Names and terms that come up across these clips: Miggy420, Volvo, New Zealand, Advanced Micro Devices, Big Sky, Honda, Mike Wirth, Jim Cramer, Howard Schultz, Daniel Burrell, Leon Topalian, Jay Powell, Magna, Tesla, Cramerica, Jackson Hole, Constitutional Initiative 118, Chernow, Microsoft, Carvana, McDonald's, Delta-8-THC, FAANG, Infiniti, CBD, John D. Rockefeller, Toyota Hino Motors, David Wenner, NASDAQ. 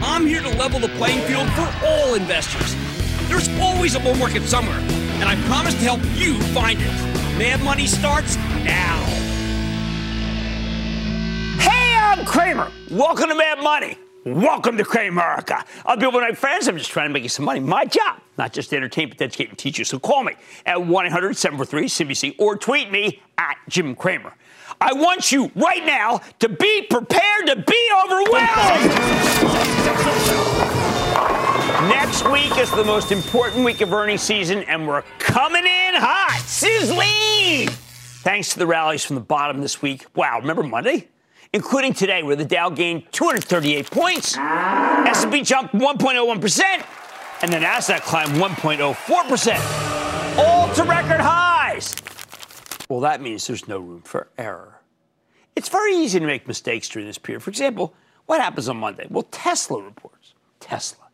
I'm here to level the playing field for all investors. There's always a bull market somewhere, and I promise to help you find it. Mad Money starts now. Hey, I'm Cramer. Welcome to Mad Money. Welcome to Cramerica. I'll be with my friends. I'm just trying to make you some money. My job, not just to entertain, but to educate and teach you. So call me at 1-800-743-CBC or tweet me at Jim Cramer. I want you right now to be prepared to be overwhelmed. Next week is the most important week of earnings season, and we're coming in hot. Sizzling! Thanks to the rallies from the bottom this week. Wow, remember Monday? Including today, where the Dow gained 238 points, S&P jumped 1.01%, and the NASDAQ climbed 1.04%, all to record highs. Well, that means there's no room for error. It's very easy to make mistakes during this period. For example, what happens on Monday? Well, Tesla reports. Tesla.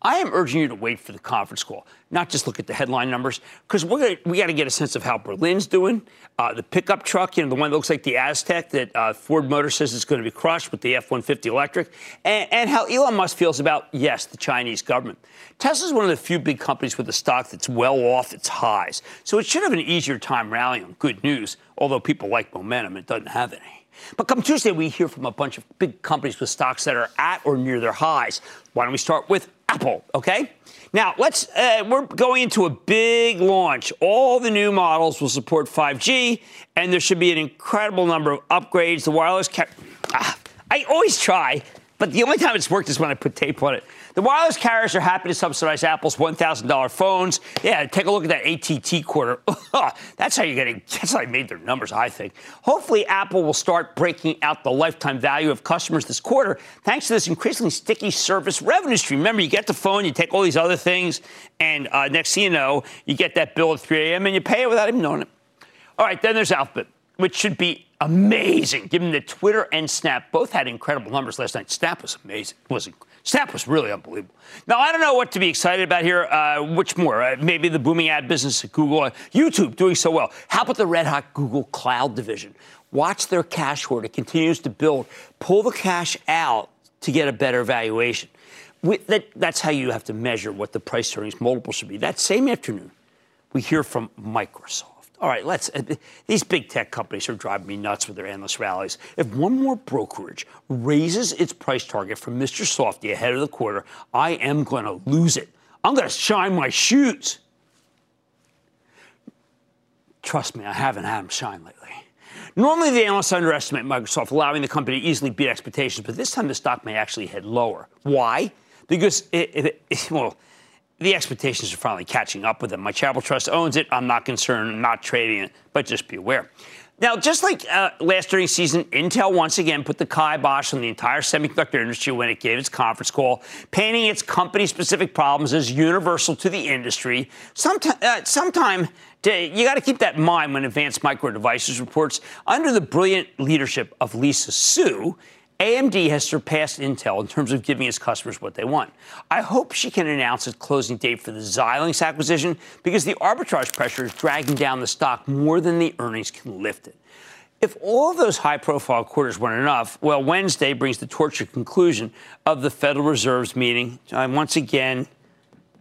I am urging you to wait for the conference call, not just look at the headline numbers, because we got to get a sense of how Berlin's doing. The pickup truck, the one that looks like the Aztec that Ford Motor says is going to be crushed with the F-150 electric, and how Elon Musk feels about, yes, the Chinese government. Tesla's one of the few big companies with a stock that's well off its highs, so it should have an easier time rallying on good news, although people like momentum. It doesn't have any. But come Tuesday, we hear from a bunch of big companies with stocks that are at or near their highs. Why don't we start with Apple, okay? Now, we're going into a big launch. All the new models will support 5G, and there should be an incredible number of upgrades. The wireless I always try, but the only time it's worked is when I put tape on it. The wireless carriers are happy to subsidize Apple's $1,000 phones. Yeah, take a look at that AT&T quarter. That's how they made their numbers, I think. Hopefully, Apple will start breaking out the lifetime value of customers this quarter thanks to this increasingly sticky service revenue stream. Remember, you get the phone, you take all these other things, and next thing you know, you get that bill at 3 a.m. and you pay it without even knowing it. All right, then there's Alphabet, which should be amazing, given that Twitter and Snap both had incredible numbers last night. Snap was amazing. Snap was really unbelievable. Now, I don't know what to be excited about here. Which more? Maybe the booming ad business at Google. YouTube doing so well. How about the red-hot Google Cloud division? Watch their cash hoard. It continues to build. Pull the cash out to get a better valuation. That's how you have to measure what the price-earnings multiple should be. That same afternoon, we hear from Microsoft. All right, these big tech companies are driving me nuts with their endless rallies. If one more brokerage raises its price target for Mr. Softy ahead of the quarter, I am going to lose it. I'm going to shine my shoes. Trust me, I haven't had them shine lately. Normally, the analysts underestimate Microsoft, allowing the company to easily beat expectations, but this time the stock may actually head lower. Why? Because the expectations are finally catching up with them. My Chapel Trust owns it. I'm not concerned. I'm not trading it. But just be aware. Now, just like last earnings season, Intel once again put the kibosh on the entire semiconductor industry when it gave its conference call, painting its company-specific problems as universal to the industry. You got to keep that in mind when Advanced Micro Devices reports under the brilliant leadership of Lisa Su. AMD has surpassed Intel in terms of giving its customers what they want. I hope she can announce its closing date for the Xilinx acquisition because the arbitrage pressure is dragging down the stock more than the earnings can lift it. If all those high-profile quarters weren't enough, well, Wednesday brings the tortured conclusion of the Federal Reserve's meeting. Once again,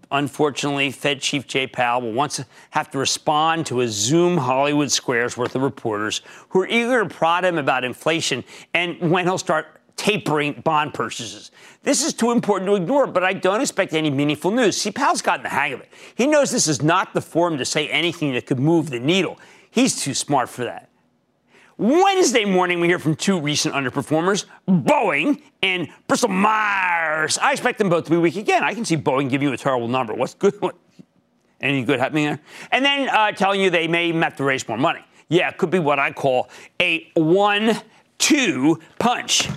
unfortunately, Fed Chief Jay Powell will once have to respond to a Zoom Hollywood Squares worth of reporters who are eager to prod him about inflation and when he'll start tapering bond purchases. This is too important to ignore, but I don't expect any meaningful news. See, Powell's gotten the hang of it. He knows this is not the forum to say anything that could move the needle. He's too smart for that. Wednesday morning, we hear from two recent underperformers, Boeing and Bristol Myers. I expect them both to be weak again. I can see Boeing giving you a terrible number. What's good? Any good happening there? And then telling you they may have to raise more money. Yeah, it could be what I call a 1-2 punch.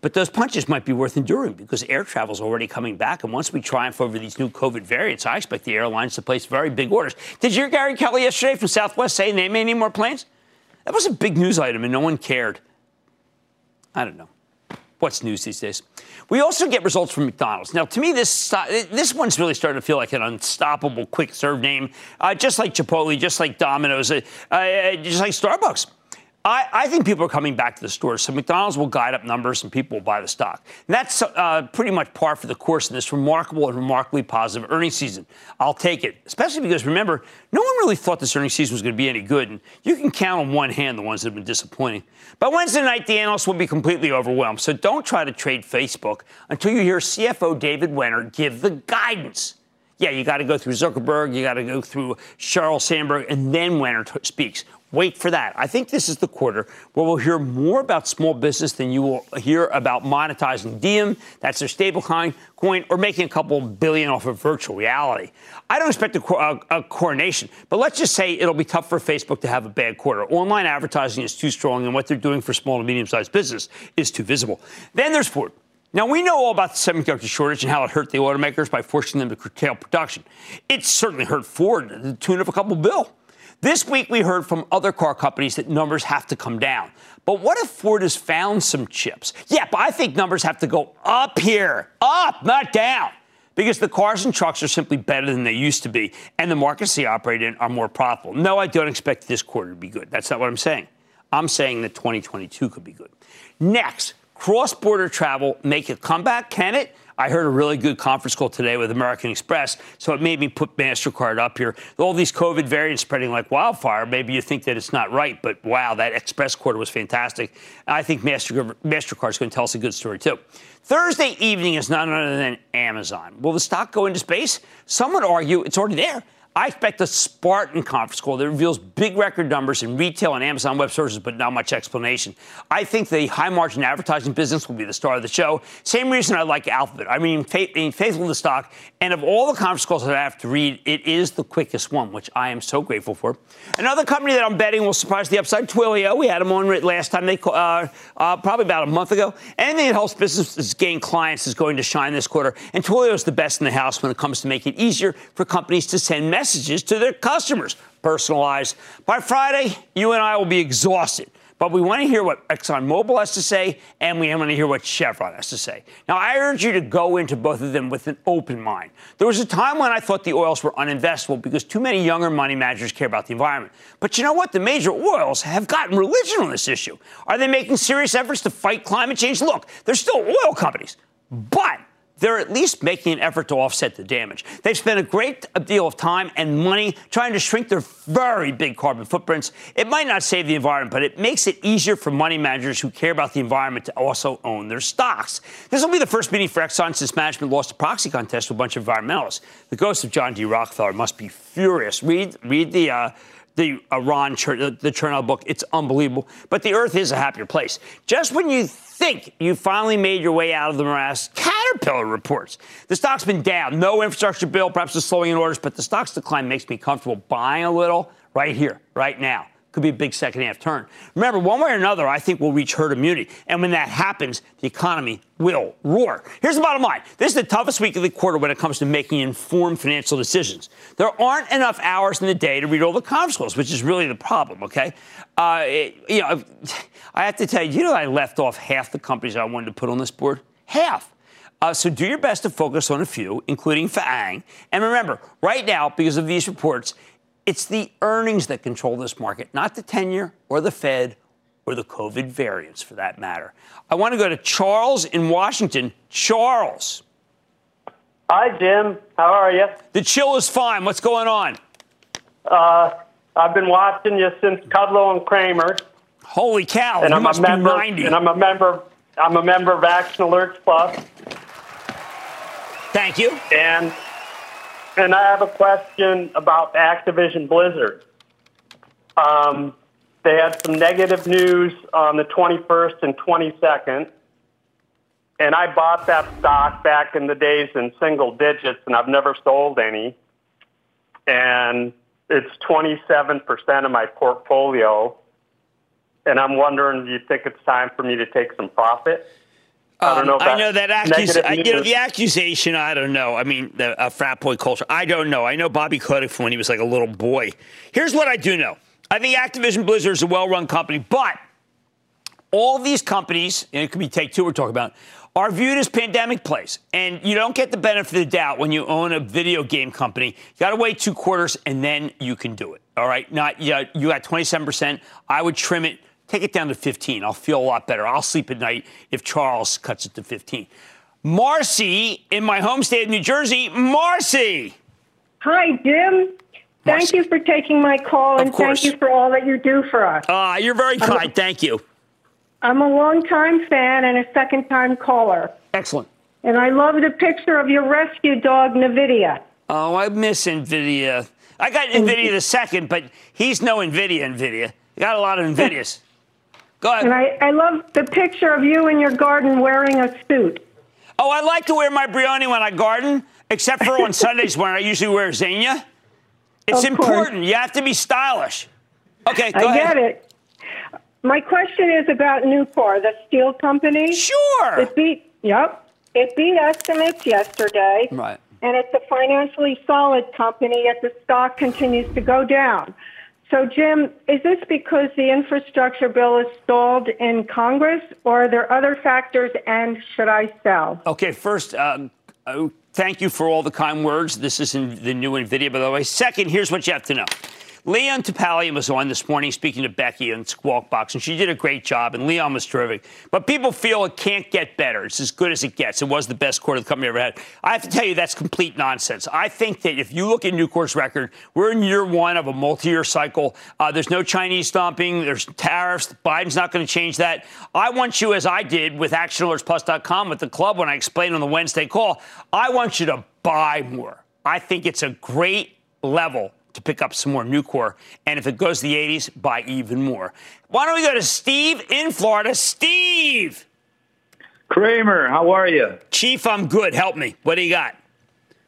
But those punches might be worth enduring because air travel is already coming back. And once we triumph over these new COVID variants, I expect the airlines to place very big orders. Did you hear Gary Kelly yesterday from Southwest saying they may need more planes? That was a big news item and no one cared. I don't know. What's news these days? We also get results from McDonald's. Now, to me, this one's really starting to feel like an unstoppable quick-serve name, just like Chipotle, just like Domino's, just like Starbucks. I think people are coming back to the stores, so McDonald's will guide up numbers and people will buy the stock. And that's pretty much par for the course in this remarkable and remarkably positive earnings season. I'll take it, especially because, remember, no one really thought this earnings season was going to be any good, and you can count on one hand the ones that have been disappointing. But Wednesday night, the analysts will be completely overwhelmed, so don't try to trade Facebook until you hear CFO David Wenner give the guidance. Yeah, you got to go through Zuckerberg, you got to go through Sheryl Sandberg, and then Wenner speaks. Wait for that. I think this is the quarter where we'll hear more about small business than you will hear about monetizing Diem, that's their stablecoin, or making a couple billion off of virtual reality. I don't expect a coronation, but let's just say it'll be tough for Facebook to have a bad quarter. Online advertising is too strong, and what they're doing for small to medium-sized business is too visible. Then there's Ford. Now, we know all about the semiconductor shortage and how it hurt the automakers by forcing them to curtail production. It certainly hurt Ford to the tune of a couple bill. This week, we heard from other car companies that numbers have to come down. But what if Ford has found some chips? Yeah, but I think numbers have to go up here. Up, not down. Because the cars and trucks are simply better than they used to be, and the markets they operate in are more profitable. No, I don't expect this quarter to be good. That's not what I'm saying. I'm saying that 2022 could be good. Next, cross-border travel make a comeback, can it? I heard a really good conference call today with American Express, so it made me put MasterCard up here. All these COVID variants spreading like wildfire, maybe you think that it's not right, but wow, that Express quarter was fantastic. I think MasterCard's going to tell us a good story, too. Thursday evening is none other than Amazon. Will the stock go into space? Some would argue it's already there. I expect a Spartan conference call that reveals big record numbers in retail and Amazon Web Services, but not much explanation. I think the high-margin advertising business will be the star of the show. Same reason I like Alphabet. I mean, faithful to the stock. And of all the conference calls that I have to read, it is the quickest one, which I am so grateful for. Another company that I'm betting will surprise the upside, Twilio. We had them on last time, probably about a month ago. Anything that helps businesses gain clients is going to shine this quarter. And Twilio is the best in the house when it comes to making it easier for companies to send messages to their customers, personalized. By Friday, you and I will be exhausted. But we want to hear what ExxonMobil has to say, and we want to hear what Chevron has to say. Now, I urge you to go into both of them with an open mind. There was a time when I thought the oils were uninvestable because too many younger money managers care about the environment. But you know what? The major oils have gotten religion on this issue. Are they making serious efforts to fight climate change? Look, they're still oil companies, but they're at least making an effort to offset the damage. They've spent a great deal of time and money trying to shrink their very big carbon footprints. It might not save the environment, but it makes it easier for money managers who care about the environment to also own their stocks. This will be the first meeting for Exxon since management lost a proxy contest to a bunch of environmentalists. The ghost of John D. Rockefeller must be furious. Read the Chernow book. It's unbelievable. But the Earth is a happier place. Just when you think you finally made your way out of the morass, Caterpillar reports. The stock's been down. No infrastructure bill, perhaps a slowing in orders, but the stock's decline makes me comfortable buying a little right here, right now. could be a big second half turn. Remember, one way or another, I think we'll reach herd immunity. And when that happens, the economy will roar. Here's the bottom line. This is the toughest week of the quarter when it comes to making informed financial decisions. There aren't enough hours in the day to read all the comp scores, which is really the problem, okay? I have to tell you, I left off half the companies I wanted to put on this board. Half. So do your best to focus on a few, including FAANG. And remember, right now, because of these reports, it's the earnings that control this market, not the 10-year or the Fed or the COVID variants, for that matter. I want to go to Charles in Washington. Charles. Hi, Jim. How are you? The chill is fine. What's going on? I've been watching you since Kudlow and Cramer. Holy cow. And I'm a member of Action Alerts Plus. Thank you. And I have a question about Activision Blizzard. They had some negative news on the 21st and 22nd, and I bought that stock back in the days in single digits, and I've never sold any. And it's 27% of my portfolio, and I'm wondering, do you think it's time for me to take some profit? I know the accusation. I don't know. I mean, the frat boy culture. I don't know. I know Bobby Kotick from when he was like a little boy. Here's what I do know. I think Activision Blizzard is a well-run company, but all these companies, and it could be Take Two we're talking about, are viewed as pandemic plays. And you don't get the benefit of the doubt when you own a video game company. You got to wait 2 quarters, and then you can do it. All right? You got 27%. I would trim it. Take it down to 15. I'll feel a lot better. I'll sleep at night if Charles cuts it to 15. Marcy, in my home state of New Jersey. Marcy! Hi, Jim. Marcy. Thank you for taking my call, and thank you for all that you do for us. You're very kind. Thank you. I'm a long-time fan and a second-time caller. Excellent. And I love the picture of your rescue dog, NVIDIA. Oh, I miss NVIDIA. I got NVIDIA the second, but he's no NVIDIA. You got a lot of NVIDIAs. Go ahead. And I love the picture of you in your garden wearing a suit. Oh, I like to wear my Brioni when I garden, except for on Sundays when I usually wear zinnia. It's important. You have to be stylish. Okay, go ahead. I get it. My question is about Nucor, the steel company. Sure. It beat estimates yesterday. Right. And it's a financially solid company, yet the stock continues to go down. So, Jim, is this because the infrastructure bill is stalled in Congress, or are there other factors, and should I sell? Okay, first, thank you for all the kind words. This is in the new NVIDIA, by the way. Second, here's what you have to know. Leon Topalian was on this morning speaking to Becky on Squawk Box, and she did a great job, and Leon was terrific. But people feel it can't get better. It's as good as it gets. It was the best quarter the company ever had. I have to tell you, that's complete nonsense. I think that if you look at Nucor's record, we're in year one of a multi-year cycle. There's no Chinese dumping. There's tariffs. Biden's not going to change that. I want you, as I did with ActionAlertsPlus.com with the club when I explained on the Wednesday call, I want you to buy more. I think it's a great level to pick up some more Nucor. And if it goes to the 80s, buy even more. Why don't we go to Steve in Florida? Steve! Cramer, how are you? Chief, I'm good. Help me. What do you got?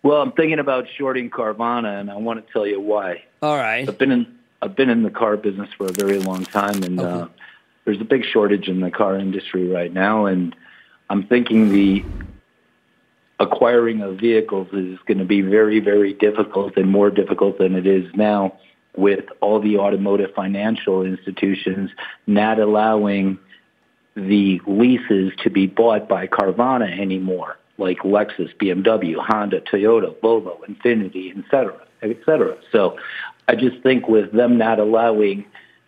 Well, I'm thinking about shorting Carvana, and I want to tell you why. All right. I've been in the car business for a very long time, and there's a big shortage in the car industry right now, and I'm thinking the acquiring of vehicles is going to be very, very difficult, and more difficult than it is now with all the automotive financial institutions not allowing the leases to be bought by Carvana anymore, like Lexus, BMW, Honda, Toyota, Volvo, Infiniti, et cetera, et cetera. So I just think with them not allowing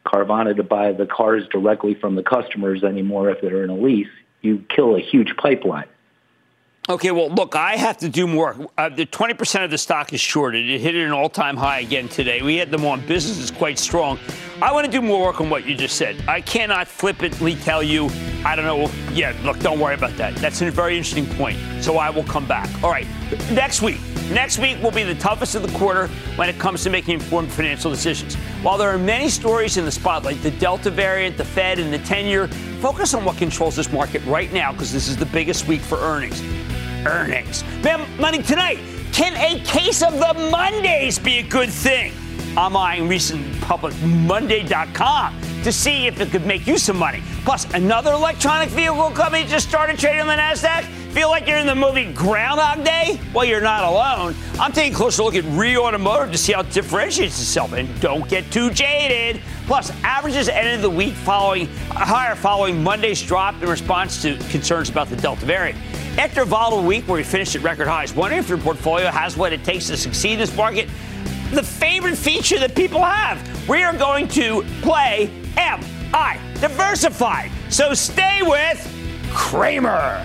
Carvana to buy the cars directly from the customers anymore if they're in a lease, you kill a huge pipeline. Okay, well, look, I have to do more. The 20% of the stock is shorted. It hit an all-time high again today. We had them on. Business is quite strong. I want to do more work on what you just said. I cannot flippantly tell you, I don't know. Yeah, look, don't worry about that. That's a very interesting point. So I will come back. All right, next week will be the toughest of the quarter when it comes to making informed financial decisions. While there are many stories in the spotlight, the Delta variant, the Fed, and the 10-year, focus on what controls this market right now, because this is the biggest week for earnings. Earnings. Money Tonight. Can a case of the Mondays be a good thing? I'm eyeing recent public Monday.com to see if it could make you some money. Plus, another electronic vehicle company just started trading on the NASDAQ. Feel like you're in the movie Groundhog Day? Well, you're not alone. I'm taking a closer look at REE Automotive to see how it differentiates itself. And don't get too jaded. Plus, averages ended the week higher following Monday's drop in response to concerns about the Delta variant. After a volatile week where we finished at record highs, wondering if your portfolio has what it takes to succeed in this market? The favorite feature that people have. We are going to play MI, Diversified. So stay with Cramer.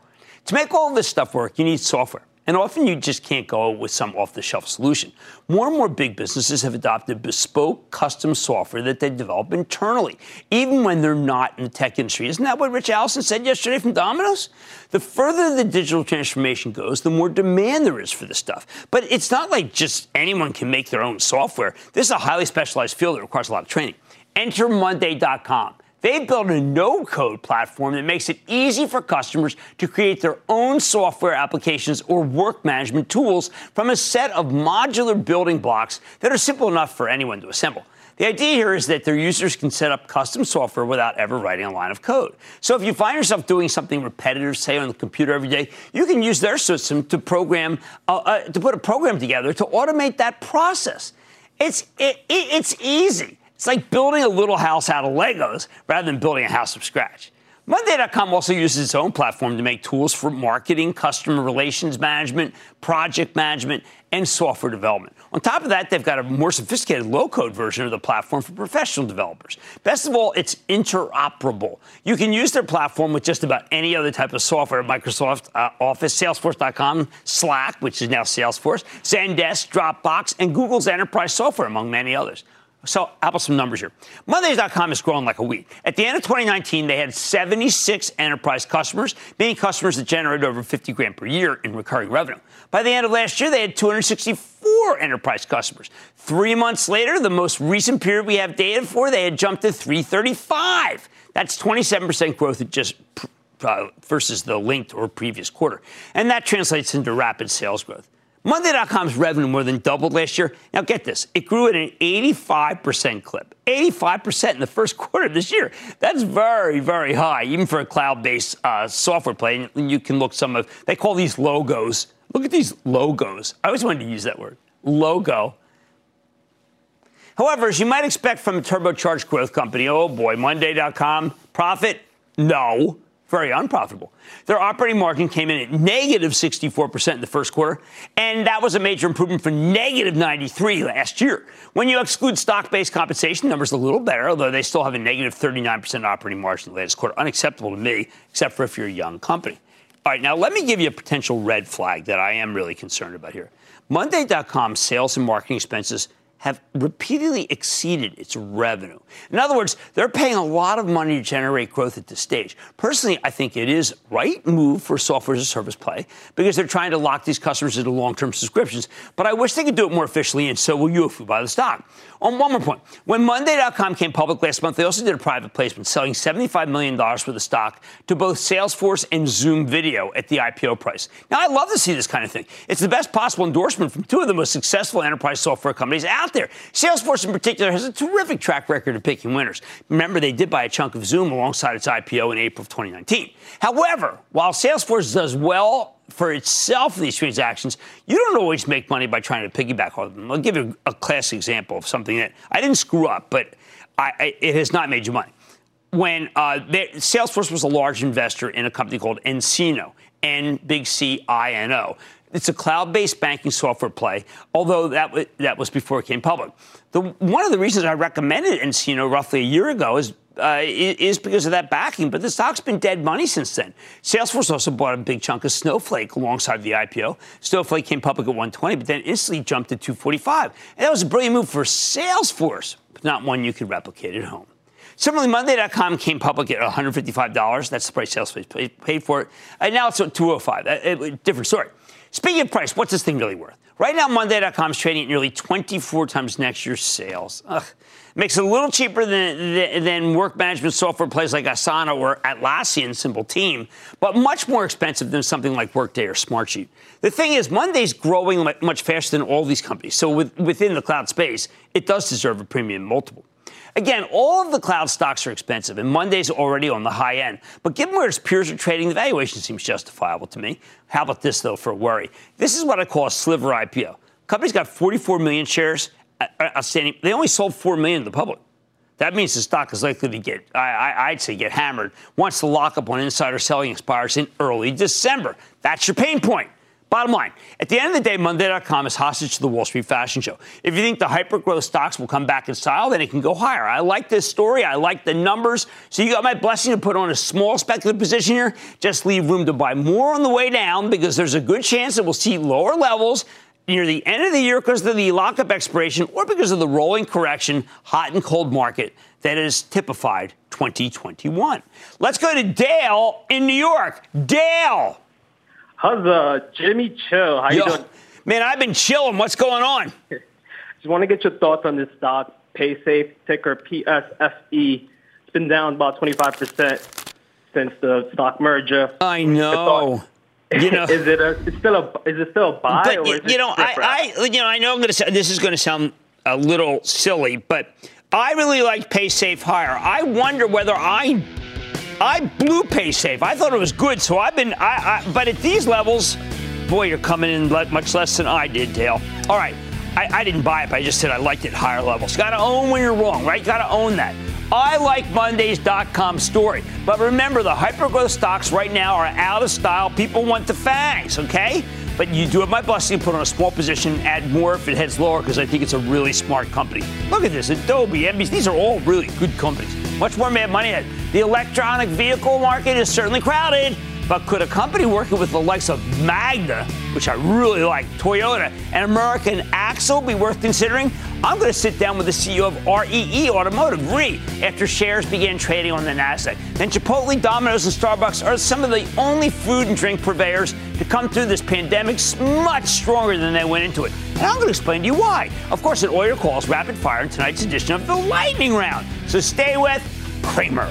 To make all this stuff work, you need software. And often you just can't go with some off-the-shelf solution. More and more big businesses have adopted bespoke, custom software that they develop internally, even when they're not in the tech industry. Isn't that what Rich Allison said yesterday from Domino's? The further the digital transformation goes, the more demand there is for this stuff. But it's not like just anyone can make their own software. This is a highly specialized field that requires a lot of training. Enter Monday.com. They built a no-code platform that makes it easy for customers to create their own software applications or work management tools from a set of modular building blocks that are simple enough for anyone to assemble. The idea here is that their users can set up custom software without ever writing a line of code. So if you find yourself doing something repetitive, say, on the computer every day, you can use their system to program to put a program together to automate that process. It's easy. It's like building a little house out of Legos rather than building a house from scratch. Monday.com also uses its own platform to make tools for marketing, customer relations management, project management, and software development. On top of that, they've got a more sophisticated low-code version of the platform for professional developers. Best of all, it's interoperable. You can use their platform with just about any other type of software, Microsoft Office, Salesforce.com, Slack, which is now Salesforce, Zendesk, Dropbox, and Google's enterprise software, among many others. So, how about some numbers here? Mondays.com is growing like a weed. At the end of 2019, they had 76 enterprise customers, meaning customers that generated over $50,000 per year in recurring revenue. By the end of last year, they had 264 enterprise customers. 3 months later, the most recent period we have data for, they had jumped to 335. That's 27% growth at just versus the linked or previous quarter. And that translates into rapid sales growth. Monday.com's revenue more than doubled last year. Now, get this. It grew at an 85% clip, 85% in the first quarter of this year. That's very, very high, even for a cloud-based software play. And you can look some of, they call these logos. Look at these logos. I always wanted to use that word, logo. However, as you might expect from a turbocharged growth company, oh boy, Monday.com, profit? No. Very unprofitable. Their operating margin came in at negative 64% in the first quarter, and that was a major improvement from negative 93% last year. When you exclude stock-based compensation, numbers a little better, although they still have a negative 39% operating margin in the latest quarter. Unacceptable to me, except for if you're a young company. All right, now let me give you a potential red flag that I am really concerned about here. Monday.com's sales and marketing expenses have repeatedly exceeded its revenue. In other words, they're paying a lot of money to generate growth at this stage. Personally, I think it is right move for software as a service play because they're trying to lock these customers into long-term subscriptions, but I wish they could do it more efficiently, and so will you if you buy the stock. On one more point, when Monday.com came public last month, they also did a private placement selling $75 million worth of stock to both Salesforce and Zoom Video at the IPO price. Now, I love to see this kind of thing. It's the best possible endorsement from two of the most successful enterprise software companies out there. Salesforce in particular has a terrific track record of picking winners. Remember, they did buy a chunk of Zoom alongside its IPO in April of 2019. However, while Salesforce does well for itself in these transactions, you don't always make money by trying to piggyback on them. I'll give you a classic example of something that I didn't screw up, but it has not made you money. When Salesforce was a large investor in a company called Encino, N-Big-C-I-N-O. It's a cloud-based banking software play, although that was before it came public. One of the reasons I recommended Encino roughly a year ago is because of that backing, but the stock's been dead money since then. Salesforce also bought a big chunk of Snowflake alongside the IPO. Snowflake came public at 120, but then instantly jumped to 245. And that was a brilliant move for Salesforce, but not one you could replicate at home. Similarly, Monday.com came public at $155. That's the price Salesforce paid for it. And now it's at $205. A different story. Speaking of price, what's this thing really worth? Right now, Monday.com is trading at nearly 24 times next year's sales. Ugh. Makes it a little cheaper than work management software plays like Asana or Atlassian, Simple Team, but much more expensive than something like Workday or Smartsheet. The thing is, Monday's growing much faster than all these companies, so within the cloud space, it does deserve a premium multiple. Again, all of the cloud stocks are expensive, and Monday's already on the high end. But given where its peers are trading, the valuation seems justifiable to me. How about this, though, for a worry? This is what I call a sliver IPO. Company's got 44 million shares outstanding. They only sold 4 million to the public. That means the stock is likely to get, I'd say, get hammered once the lockup on insider selling expires in early December. That's your pain point. Bottom line, at the end of the day, Monday.com is hostage to the Wall Street fashion show. If you think the hyper-growth stocks will come back in style, then it can go higher. I like this story. I like the numbers. So you got my blessing to put on a small speculative position here. Just leave room to buy more on the way down because there's a good chance that we'll see lower levels near the end of the year because of the lockup expiration or because of the rolling correction, hot and cold market that is typified 2021. Let's go to Dale in New York. Dale! How's Jimmy Chill? How you doing? Man, I've been chilling. What's going on? Just want to get your thoughts on this stock. PaySafe, ticker PSFE. It's been down about 25% since the stock merger. I know. You know, is it still a buy? But or is I know I'm going to say this is going to sound a little silly, but I really like PaySafe higher. I wonder whether I blew PaySafe. I thought it was good, so I've been. But at these levels, boy, you're coming in much less than I did, Dale. All right, I didn't buy it, but I just said I liked it at higher levels. Got to own when you're wrong, right? Got to own that. I like Mondays.com story, but remember, the hypergrowth stocks right now are out of style. People want the fangs, okay? But you do have my blessing to put on a small position, add more if it heads lower, because I think it's a really smart company. Look at this, Adobe, MBS, these are all really good companies. Much more Mad Money ahead. The electronic vehicle market is certainly crowded, but could a company working with the likes of Magna, which I really like, Toyota, and American Axle be worth considering? I'm going to sit down with the CEO of REE Automotive, REE, after shares began trading on the NASDAQ. Then Chipotle, Domino's, and Starbucks are some of the only food and drink purveyors to come through this pandemic much stronger than they went into it. And I'm going to explain to you why. Of course, at Oyer Calls, rapid fire in tonight's edition of the Lightning Round. So stay with Cramer.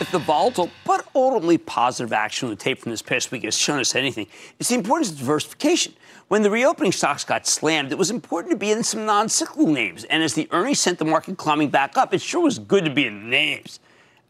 If the volatile but ultimately positive action on the tape from this past week has shown us anything, it's the importance of diversification. When the reopening stocks got slammed, it was important to be in some non-cyclical names. And as the earnings sent the market climbing back up, it sure was good to be in the names.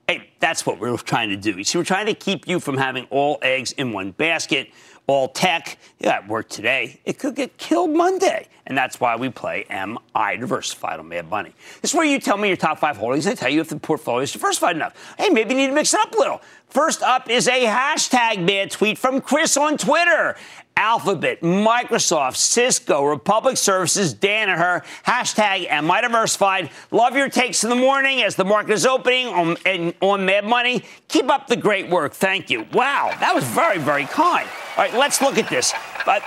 Hey, that's what we're trying to do. You see, we're trying to keep you from having all eggs in one basket, all tech. Yeah, it worked today. It could get killed Monday. And that's why we play MI Diversified on Mad Money. This is where you tell me your top five holdings. I tell you if the portfolio is diversified enough. Hey, maybe you need to mix it up a little. First up is a hashtag bad tweet from Chris on Twitter. Alphabet, Microsoft, Cisco, Republic Services, Danaher, hashtag MI Diversified. Love your takes in the morning as the market is opening on Mad Money. Keep up the great work. Thank you. Wow, that was very, very kind. All right, let's look at this. By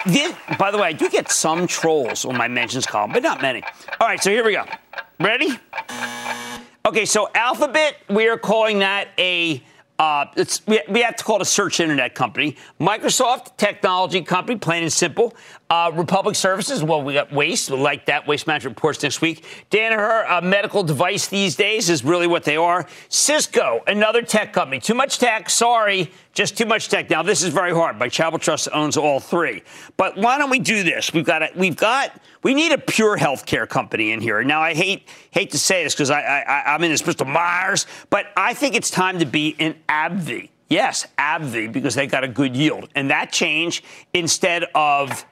the way, I do get some trolls on my mentions column, but not many. All right, so here we go. Ready? Okay, so Alphabet, we are calling that a We have to call it a search internet company. Microsoft, technology company, plain and simple. Republic Services, well, we got waste. We like that. Waste Management reports next week. Danaher, a medical device these days is really what they are. Cisco, another tech company. Too much tech. Sorry, just too much tech. Now, this is very hard. My Charitable Trust owns all three. But why don't we do this? We need a pure healthcare company in here. Now, I hate to say this because I'm in this Bristol Myers, but I think it's time to be an AbbVie. Yes, AbbVie, because they got a good yield. And that change, instead of,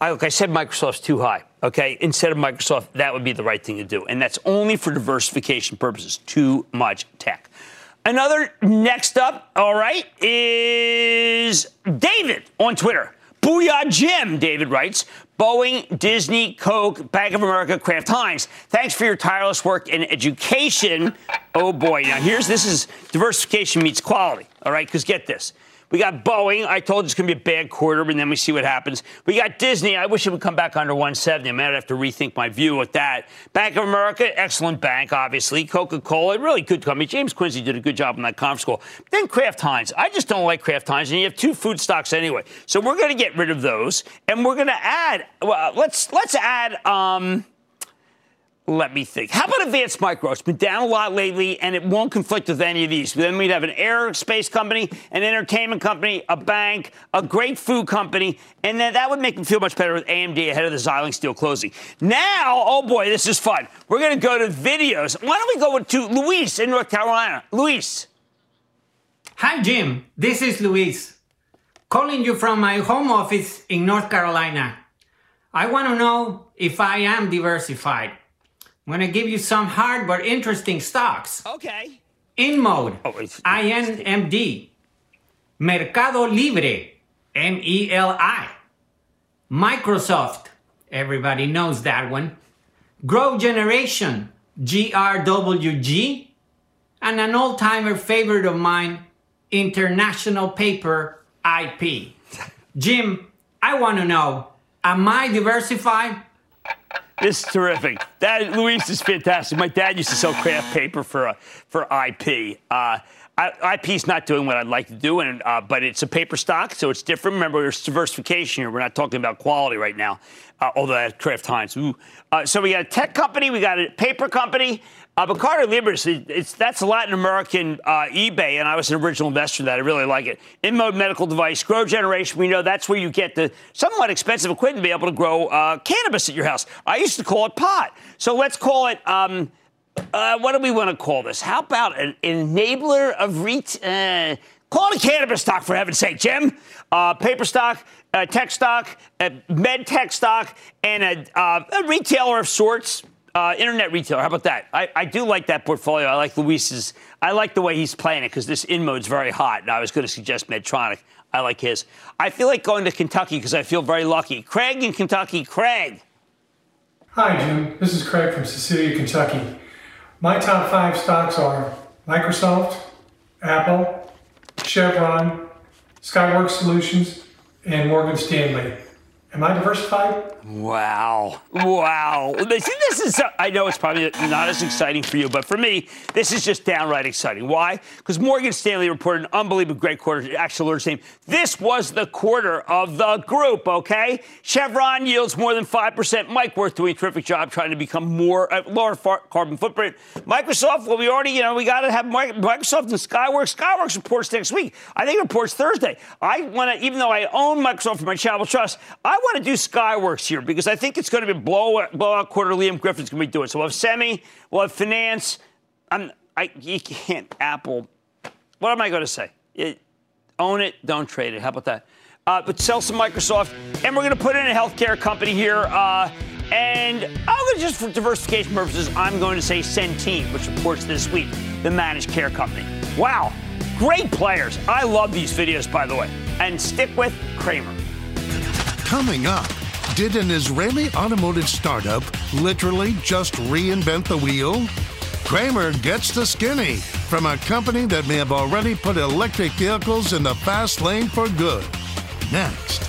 look, I said Microsoft's too high. Okay, instead of Microsoft, that would be the right thing to do. And that's only for diversification purposes. Too much tech. Another next up, all right, is David on Twitter. Booyah, Jim, David writes. Boeing, Disney, Coke, Bank of America, Kraft Heinz. Thanks for your tireless work in education. Oh, boy. Now, this is diversification meets quality. All right, because get this. We got Boeing. I told you it's going to be a bad quarter, and then we see what happens. We got Disney. I wish it would come back under 170. I might have to rethink my view with that. Bank of America, excellent bank, obviously. Coca-Cola, really good company. James Quincey did a good job on that conference call. Then Kraft Heinz. I just don't like Kraft Heinz, and you have two food stocks anyway. So we're going to get rid of those, and we're going to add. Well, let's add. Let me think. How about Advanced Micro? It's been down a lot lately, and it won't conflict with any of these. Then we'd have an aerospace company, an entertainment company, a bank, a great food company, and then that would make them feel much better with AMD ahead of the Xilinx deal closing. Now, oh boy, this is fun. We're going to go to videos. Why don't we go to Luis in North Carolina? Luis. Hi, Jim. This is Luis, calling you from my home office in North Carolina. I want to know if I am diversified. I'm going to give you some hard but interesting stocks. Okay. InMode, INMD, Mercado Libre, MELI, Microsoft, everybody knows that one, Growth Generation, GRWG, and an old-timer favorite of mine, International Paper, IP. Jim, I want to know, am I diversified? This is terrific. Luis is fantastic. My dad used to sell craft paper for IP. IP's not doing what I'd like to do, but it's a paper stock, so it's different. Remember, there's diversification here. We're not talking about quality right now, although at Kraft Heinz. So we got a tech company. We got a paper company. Mercado Libre, that's a Latin American eBay, and I was an original investor in that. I really like it. InMode medical device, Grow Generation. We know that's where you get the somewhat expensive equipment to be able to grow cannabis at your house. I used to call it pot. So let's call it, what do we want to call this? How about an enabler of call it a cannabis stock, for heaven's sake, Jim. Paper stock, tech stock, med tech stock, and a retailer of sorts. Internet retailer. How about that? I do like that portfolio. I like Luis's. I like the way he's playing it because this InMode's very hot. And I was going to suggest Medtronic. I like his. I feel like going to Kentucky because I feel very lucky. Craig in Kentucky. Craig. Hi, Jim. This is Craig from Cecilia, Kentucky. My top five stocks are Microsoft, Apple, Chevron, Skyworks Solutions, and Morgan Stanley. Am I diversified? Wow. I know it's probably not as exciting for you, but for me, this is just downright exciting. Why? Because Morgan Stanley reported an unbelievable great quarter. Actual Alerts name. This was the quarter of the group, okay? Chevron yields more than 5%. Mike Wirth doing a terrific job trying to become more lower carbon footprint. Microsoft, well, we already, we got to have Microsoft and Skyworks. Skyworks reports next week. I think it reports Thursday. I want to, even though I own Microsoft for my Charitable Trust, I want to do Skyworks here because I think it's going to be a blowout quarter. Liam Griffin's going to be doing. So we'll have semi, we'll have finance. You can't Apple. What am I going to say? Own it, don't trade it. How about that? But sell some Microsoft, and we're going to put in a healthcare company here. And I'm going to just for diversification purposes, I'm going to say Centene, which reports this week, the managed care company. Wow, great players. I love these videos, by the way. And stick with Cramer. Coming up, did an Israeli automotive startup literally just reinvent the wheel? Cramer gets the skinny from a company that may have already put electric vehicles in the fast lane for good. Next.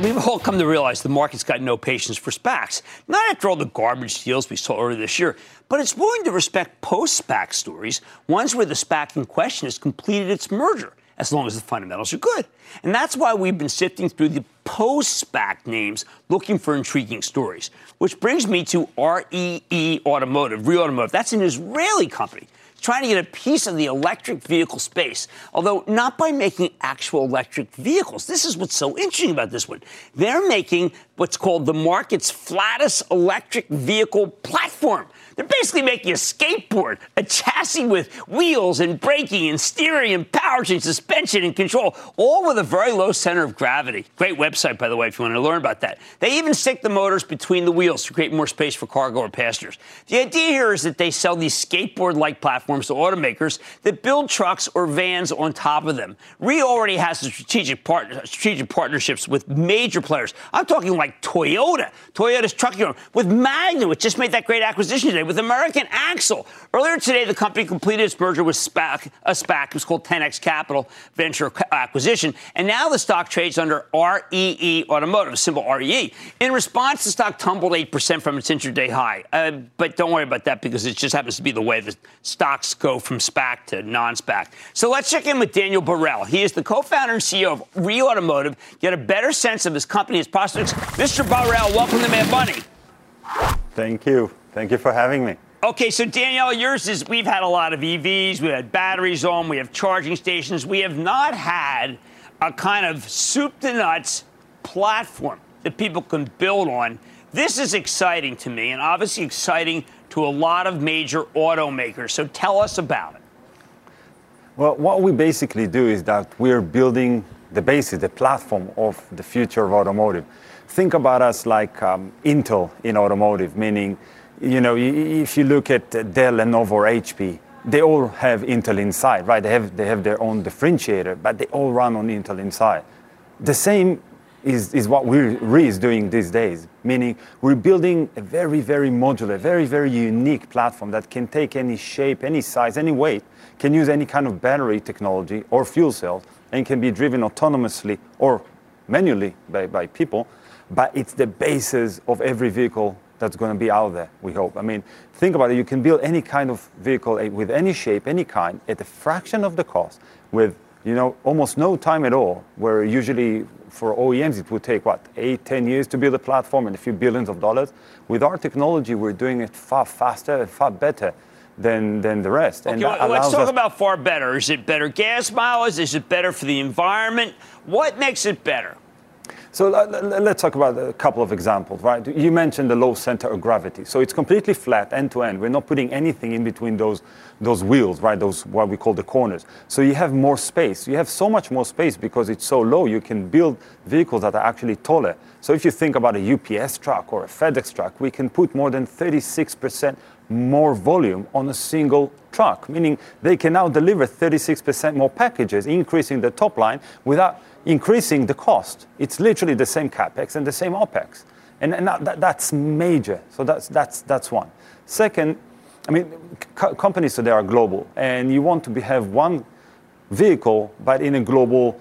We've all come to realize the market's got no patience for SPACs. Not after all the garbage deals we saw earlier this year, but it's willing to respect post-SPAC stories, ones where the SPAC in question has completed its merger, as long as the fundamentals are good. And that's why we've been sifting through the post-SPAC names looking for intriguing stories, which brings me to REE Automotive, Re-Automotive. That's an Israeli company trying to get a piece of the electric vehicle space, although not by making actual electric vehicles. This is what's so interesting about this one. They're making what's called the market's flattest electric vehicle platform. They're basically making a skateboard, a chassis with wheels and braking and steering and powertrain, suspension and control, all with a very low center of gravity. Great website, by the way, if you want to learn about that. They even stick the motors between the wheels to create more space for cargo or passengers. The idea here is that they sell these skateboard-like platforms to automakers that build trucks or vans on top of them. REE already has strategic partnerships with major players. I'm talking like Toyota, Toyota's trucking arm, with Magna, which just made that great acquisition today, with American Axle. Earlier today, the company completed its merger with SPAC, a SPAC. It was called 10X Capital Venture Acquisition, and now the stock trades under REE Automotive, symbol REE. In response, the stock tumbled 8% from its intraday high. But don't worry about that because it just happens to be the way the stock go from SPAC to non-SPAC. So let's check in with Daniel Burrell. He is the co-founder and CEO of REE Automotive. Get a better sense of his company, his prospects. Mr. Burrell, welcome to Mad Money. Thank you. Thank you for having me. Okay, so Danielle, yours is, we've had a lot of EVs, we've had batteries on, we have charging stations. We have not had a kind of soup-to-nuts platform that people can build on. This is exciting to me, and obviously exciting to a lot of major automakers. So tell us about it. Well, what we basically do is that we're building the basis, the platform of the future of automotive. Think about us like Intel in automotive, meaning, you know, if you look at Dell, Lenovo, or HP, they all have Intel inside, right? They have their own differentiator, but they all run on Intel inside. The same is what REE is doing these days, meaning we're building a very, very modular, very, very unique platform that can take any shape, any size, any weight, can use any kind of battery technology or fuel cells, and can be driven autonomously or manually by people, but it's the basis of every vehicle that's going to be out there, we hope. I mean, think about it. You can build any kind of vehicle with any shape, any kind, at a fraction of the cost with, you know, almost no time at all, where usually for OEMs it would take, what, 8-10 years to build a platform and a few billions of dollars. With our technology, we're doing it far faster and far better than the rest. Okay, and let's talk about far better. Is it better gas mileage? Is it better for the environment? What makes it better? So let's talk about a couple of examples, right? You mentioned the low center of gravity. So it's completely flat end to end. We're not putting anything in between those wheels, right? Those, what we call the corners. So you have more space. You have so much more space because it's so low. You can build vehicles that are actually taller. So if you think about a UPS truck or a FedEx truck, we can put more than 36% more volume on a single truck, meaning they can now deliver 36% more packages, increasing the top line without increasing the cost. It's literally the same CapEx and the same OpEx. And that's major. So that's one. Second, I mean, companies today are global, and you want to have one vehicle, but in a global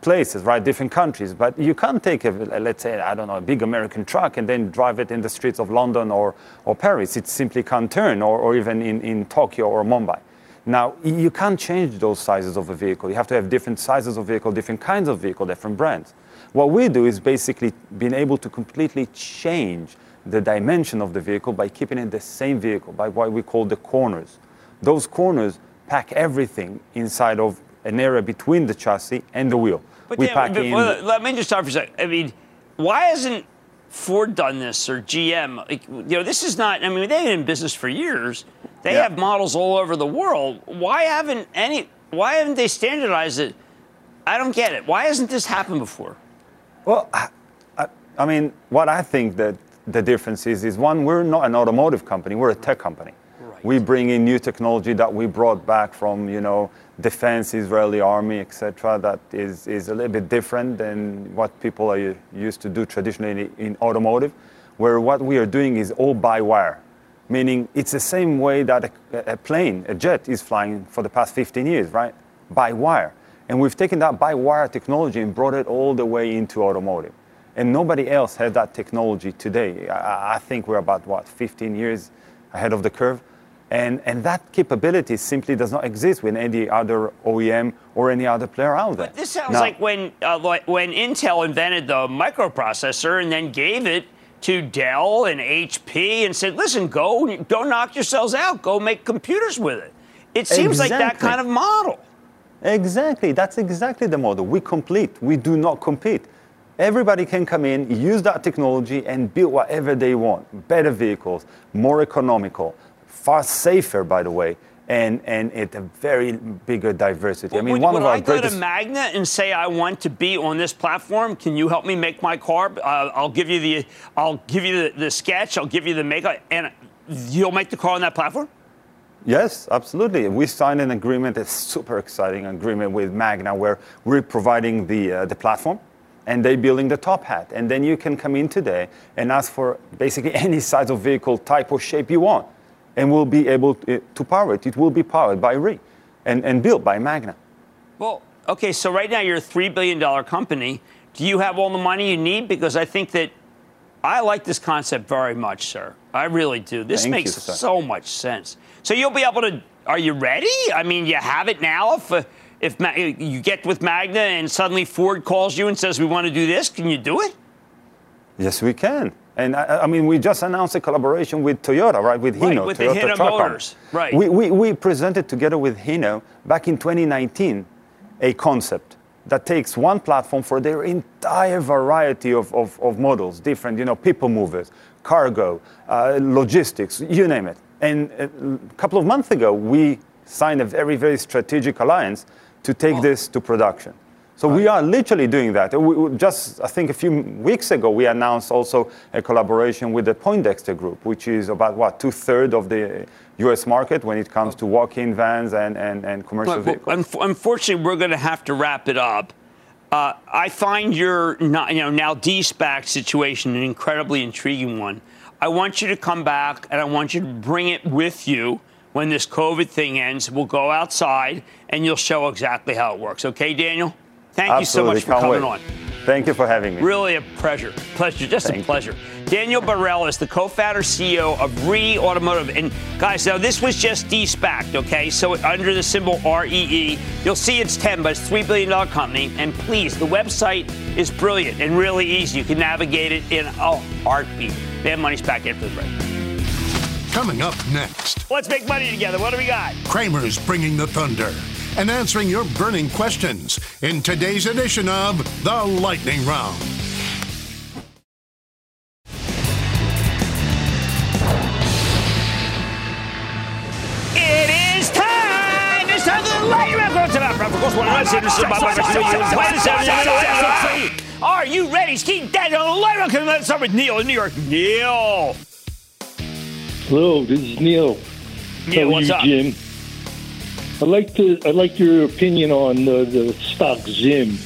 places, right? Different countries. But you can't take, let's say, I don't know, a big American truck and then drive it in the streets of London or Paris. It simply can't turn, or even in Tokyo or Mumbai. Now, you can't change those sizes of a vehicle. You have to have different sizes of vehicle, different kinds of vehicle, different brands. What we do is basically being able to completely change the dimension of the vehicle by keeping it the same vehicle, by what we call the corners. Those corners pack everything inside of an area between the chassis and the wheel. But we pack in. Well, let me just stop for a second. I mean, why hasn't Ford done this, or GM? Like, you know, this is not, I mean, they've been in business for years. They have models all over the world. Why haven't they standardized it? I don't get it. Why hasn't this happened before? Well, I mean, what I think that the difference is one, we're not an automotive company. We're a tech company. Right. We bring in new technology that we brought back from, you know, defense, Israeli army, etc. That is a little bit different than what people are used to do traditionally in automotive, where what we are doing is all by wire. Meaning it's the same way that a plane, a jet, is flying for the past 15 years, right? By wire. And we've taken that by-wire technology and brought it all the way into automotive. And nobody else has that technology today. I think we're about, what, 15 years ahead of the curve. And that capability simply does not exist with any other OEM or any other player out there. But this sounds like when Intel invented the microprocessor and then gave it to Dell and HP and said, listen, go knock yourselves out. Go make computers with it. It seems like that kind of model. Exactly. That's exactly the model. We complete. We do not compete. Everybody can come in, use that technology, and build whatever they want. Better vehicles, more economical, far safer, by the way, and at a very bigger diversity. I mean, one of our greatest... Would I go to Magna and say I want to be on this platform? Can you help me make my car? I'll give you the sketch. I'll give you the makeup, and you'll make the car on that platform. Yes, absolutely. We signed an agreement, a super exciting agreement with Magna, where we're providing the platform. And they're building the top hat. And then you can come in today and ask for basically any size of vehicle, type or shape you want. And we'll be able to power it. It will be powered by RE and built by Magna. Well, okay, so right now you're a $3 billion company. Do you have all the money you need? Because I think that I like this concept very much, sir. I really do. This makes so much sense. So you'll be able to, are you ready? I mean, you have it now for... If you get with Magna and suddenly Ford calls you and says, we want to do this, can you do it? Yes, we can. And, I mean, we just announced a collaboration with Toyota, right, with Hino. Right, with the Hino Motors. Right. We presented together with Hino back in 2019 a concept that takes one platform for their entire variety of models, different, you know, people movers, cargo, logistics, you name it. And a couple of months ago, we signed a very, very strategic alliance to take this to production. So we are literally doing that. We just, I think a few weeks ago, we announced also a collaboration with the Poindexter Group, which is about, what, two-thirds of the U.S. market when it comes to walk-in vans and commercial vehicles. Unfortunately, we're going to have to wrap it up. I find your now de-SPAC situation an incredibly intriguing one. I want you to come back, and I want you to bring it with you. When this COVID thing ends, we'll go outside and you'll show exactly how it works. Okay, Daniel? Thank Absolutely. You so much for coming on. Thank you for having me. Really a pleasure. Just a pleasure. Daniel Barel is the co-founder, CEO of REE Automotive. And guys, now this was just de-SPAC'd, okay? So under the symbol REE, you'll see it's 10, but it's a $3 billion company. And please, the website is brilliant and really easy. You can navigate it in a heartbeat. They have money's back after the break. Coming up next. Let's make money together. What do we got? Cramer's bringing the thunder and answering your burning questions in today's edition of The Lightning Round. It is time! It's time for The Lightning Round. Are you ready? Steve Daniel, The Lightning Round. Let's start with Neil in New York. Neil. Hello, this is Neil. Yeah, what's up, Jim? I'd like your opinion on the stock ZIM,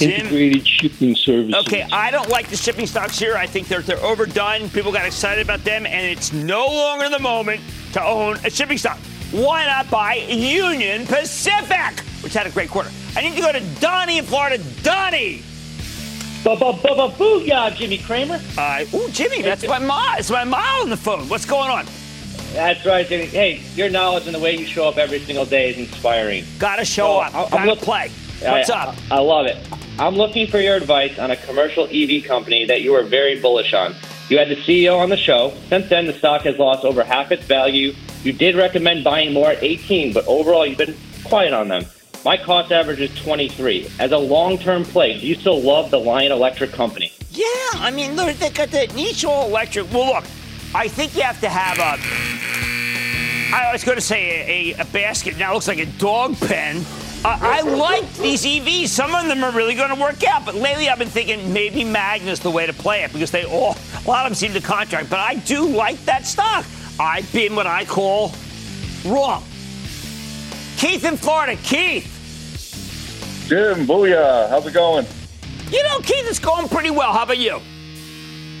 Integrated Shipping Services. Okay, I don't like the shipping stocks here. I think they're overdone. People got excited about them, and it's no longer the moment to own a shipping stock. Why not buy Union Pacific, which had a great quarter? I need to go to Donnie in Florida. Donnie. Booyah, Jimmy Cramer. Jimmy, that's my mom. It's my mom on the phone. What's going on? That's right, Jimmy. Hey, your knowledge and the way you show up every single day is inspiring. Gotta show up. Gotta play. What's up? I love it. I'm looking for your advice on a commercial EV company that you are very bullish on. You had the CEO on the show. Since then, the stock has lost over half its value. You did recommend buying more at 18, but overall, you've been quiet on them. My cost average is 23. As a long-term play, do you still love the Lion Electric company? Yeah, I mean, look, they got that niche all electric. Well, look, I think you have to have a basket. Now it looks like a dog pen. I like these EVs. Some of them are really going to work out. But lately I've been thinking maybe Magna's the way to play it because a lot of them seem to contract. But I do like that stock. I've been what I call wrong. Keith in Florida. Keith. Jim, booyah. How's it going? You know, Keith, it's going pretty well. How about you?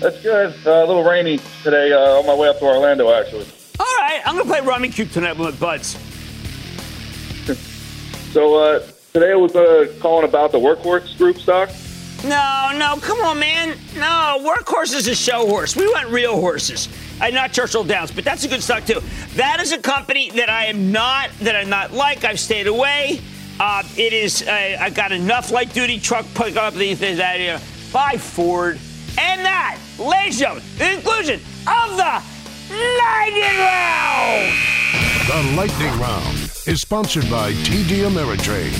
That's good. A little rainy today on my way up to Orlando, actually. All right. I'm going to play Rummy Cube tonight with my buds. So Today was calling about the Workhorse Group stock. No, come on, man. No, Workhorse is a show horse. We want real horses. Not Churchill Downs, but that's a good stock, too. That is a company that I'm not like. I've stayed away. It is, I've got enough light-duty truck pick up these things out of here. Buy Ford. And that, ladies and gentlemen, the inclusion of the Lightning Round. The Lightning Round is sponsored by TD Ameritrade.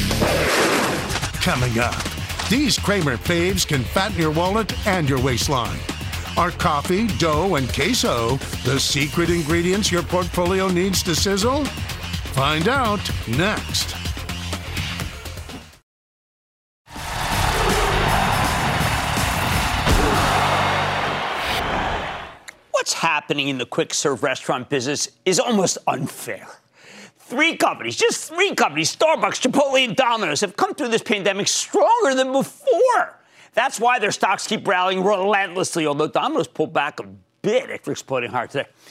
Coming up, these Cramer faves can fatten your wallet and your waistline. Are coffee, dough, and queso the secret ingredients your portfolio needs to sizzle? Find out next. What's happening in the quick-serve restaurant business is almost unfair. Three companies, just three companies, Starbucks, Chipotle, and Domino's, have come through this pandemic stronger than before. That's why their stocks keep rallying relentlessly, although Domino's pulled back a bit after exploding higher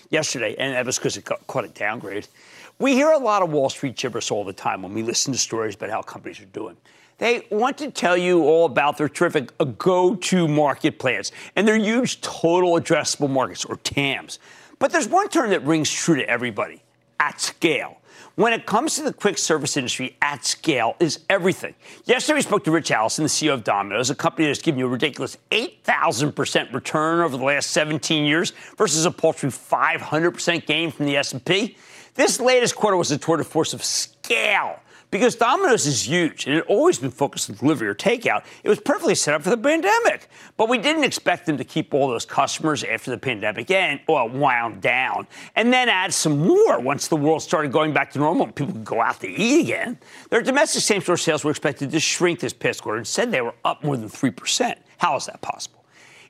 yesterday, and that was because it got quite a downgrade. We hear a lot of Wall Street gibberish all the time when we listen to stories about how companies are doing. They want to tell you all about their terrific go-to-market plans and their huge total addressable markets, or TAMs. But there's one term that rings true to everybody, at scale. When it comes to the quick service industry, at scale is everything. Yesterday, we spoke to Rich Allison, the CEO of Domino's, a company that's given you a ridiculous 8,000% return over the last 17 years versus a paltry 500% gain from the S&P. This latest quarter was a tour de force of scale. Because Domino's is huge, and it had always been focused on delivery or takeout. It was perfectly set up for the pandemic. But we didn't expect them to keep all those customers after the pandemic wound down, and then add some more once the world started going back to normal and people could go out to eat again. Their domestic same-store sales were expected to shrink this past quarter. Instead, they were up more than 3%. How is that possible?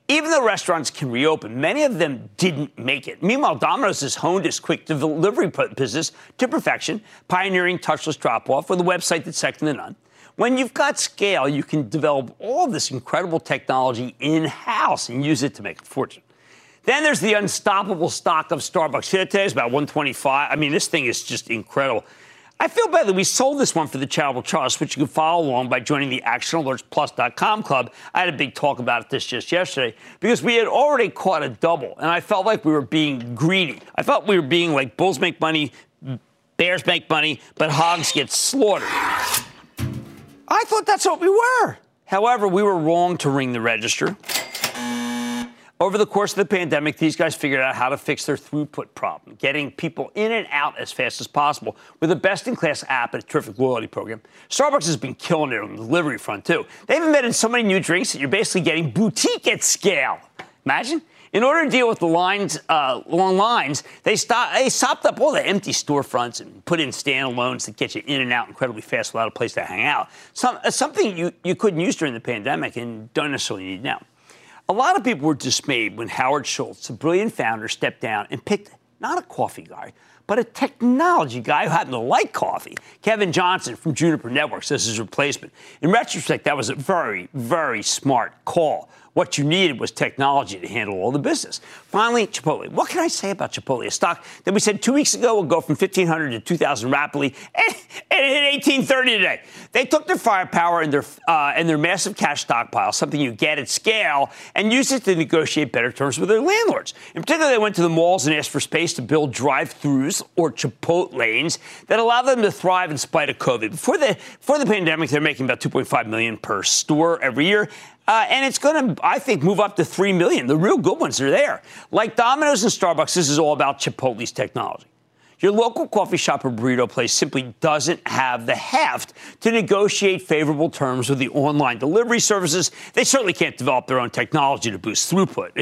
Even though restaurants can reopen, many of them didn't make it. Meanwhile, Domino's has honed its quick delivery business to perfection, pioneering touchless drop-off with a website that's second to none. When you've got scale, you can develop all this incredible technology in-house and use it to make a fortune. Then there's the unstoppable stock of Starbucks. Here today is about 125. I mean, this thing is just incredible. I feel bad that we sold this one for the Charitable Trust, which you can follow along by joining the ActionAlertsPlus.com club. I had a big talk about this just yesterday because we had already caught a double, and I felt like we were being greedy. I felt we were being like bulls make money, bears make money, but hogs get slaughtered. I thought that's what we were. However, we were wrong to ring the register. Over the course of the pandemic, these guys figured out how to fix their throughput problem, getting people in and out as fast as possible with a best-in-class app and a terrific loyalty program. Starbucks has been killing it on the delivery front, too. They've invented so many new drinks that you're basically getting boutique at scale. Imagine. In order to deal with the long lines, they sopped up all the empty storefronts and put in standalones that get you in and out incredibly fast without a place to hang out, something you couldn't use during the pandemic and don't necessarily need now. A lot of people were dismayed when Howard Schultz, a brilliant founder, stepped down and picked not a coffee guy, but a technology guy who happened to like coffee, Kevin Johnson from Juniper Networks, as his replacement. In retrospect, that was a very, very smart call. What you needed was technology to handle all the business. Finally, Chipotle. What can I say about Chipotle? A stock that we said 2 weeks ago will go from 1,500 to 2,000 rapidly, and it hit 1,830 today. They took their firepower and their massive cash stockpile, something you get at scale, and used it to negotiate better terms with their landlords. In particular, they went to the malls and asked for space to build drive-thrus or Chipotlanes that allow them to thrive in spite of COVID. Before the pandemic, they're making about $2.5 million per store every year. And it's going to, I think, move up to 3 million. The real good ones are there. Like Domino's and Starbucks, this is all about Chipotle's technology. Your local coffee shop or burrito place simply doesn't have the heft to negotiate favorable terms with the online delivery services. They certainly can't develop their own technology to boost throughput,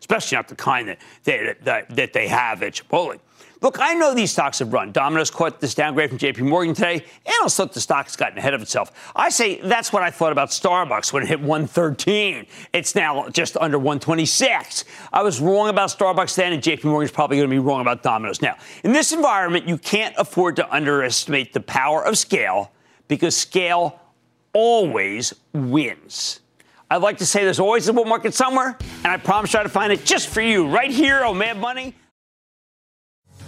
especially not the kind that they have at Chipotle. Look, I know these stocks have run. Domino's caught this downgrade from J.P. Morgan today, and also the stock's gotten ahead of itself. I say that's what I thought about Starbucks when it hit 113. It's now just under 126. I was wrong about Starbucks then, and J.P. Morgan's probably going to be wrong about Domino's now. In this environment, you can't afford to underestimate the power of scale because scale always wins. I'd like to say there's always a bull market somewhere, and I promise you I'll find it just for you right here on Mad Money.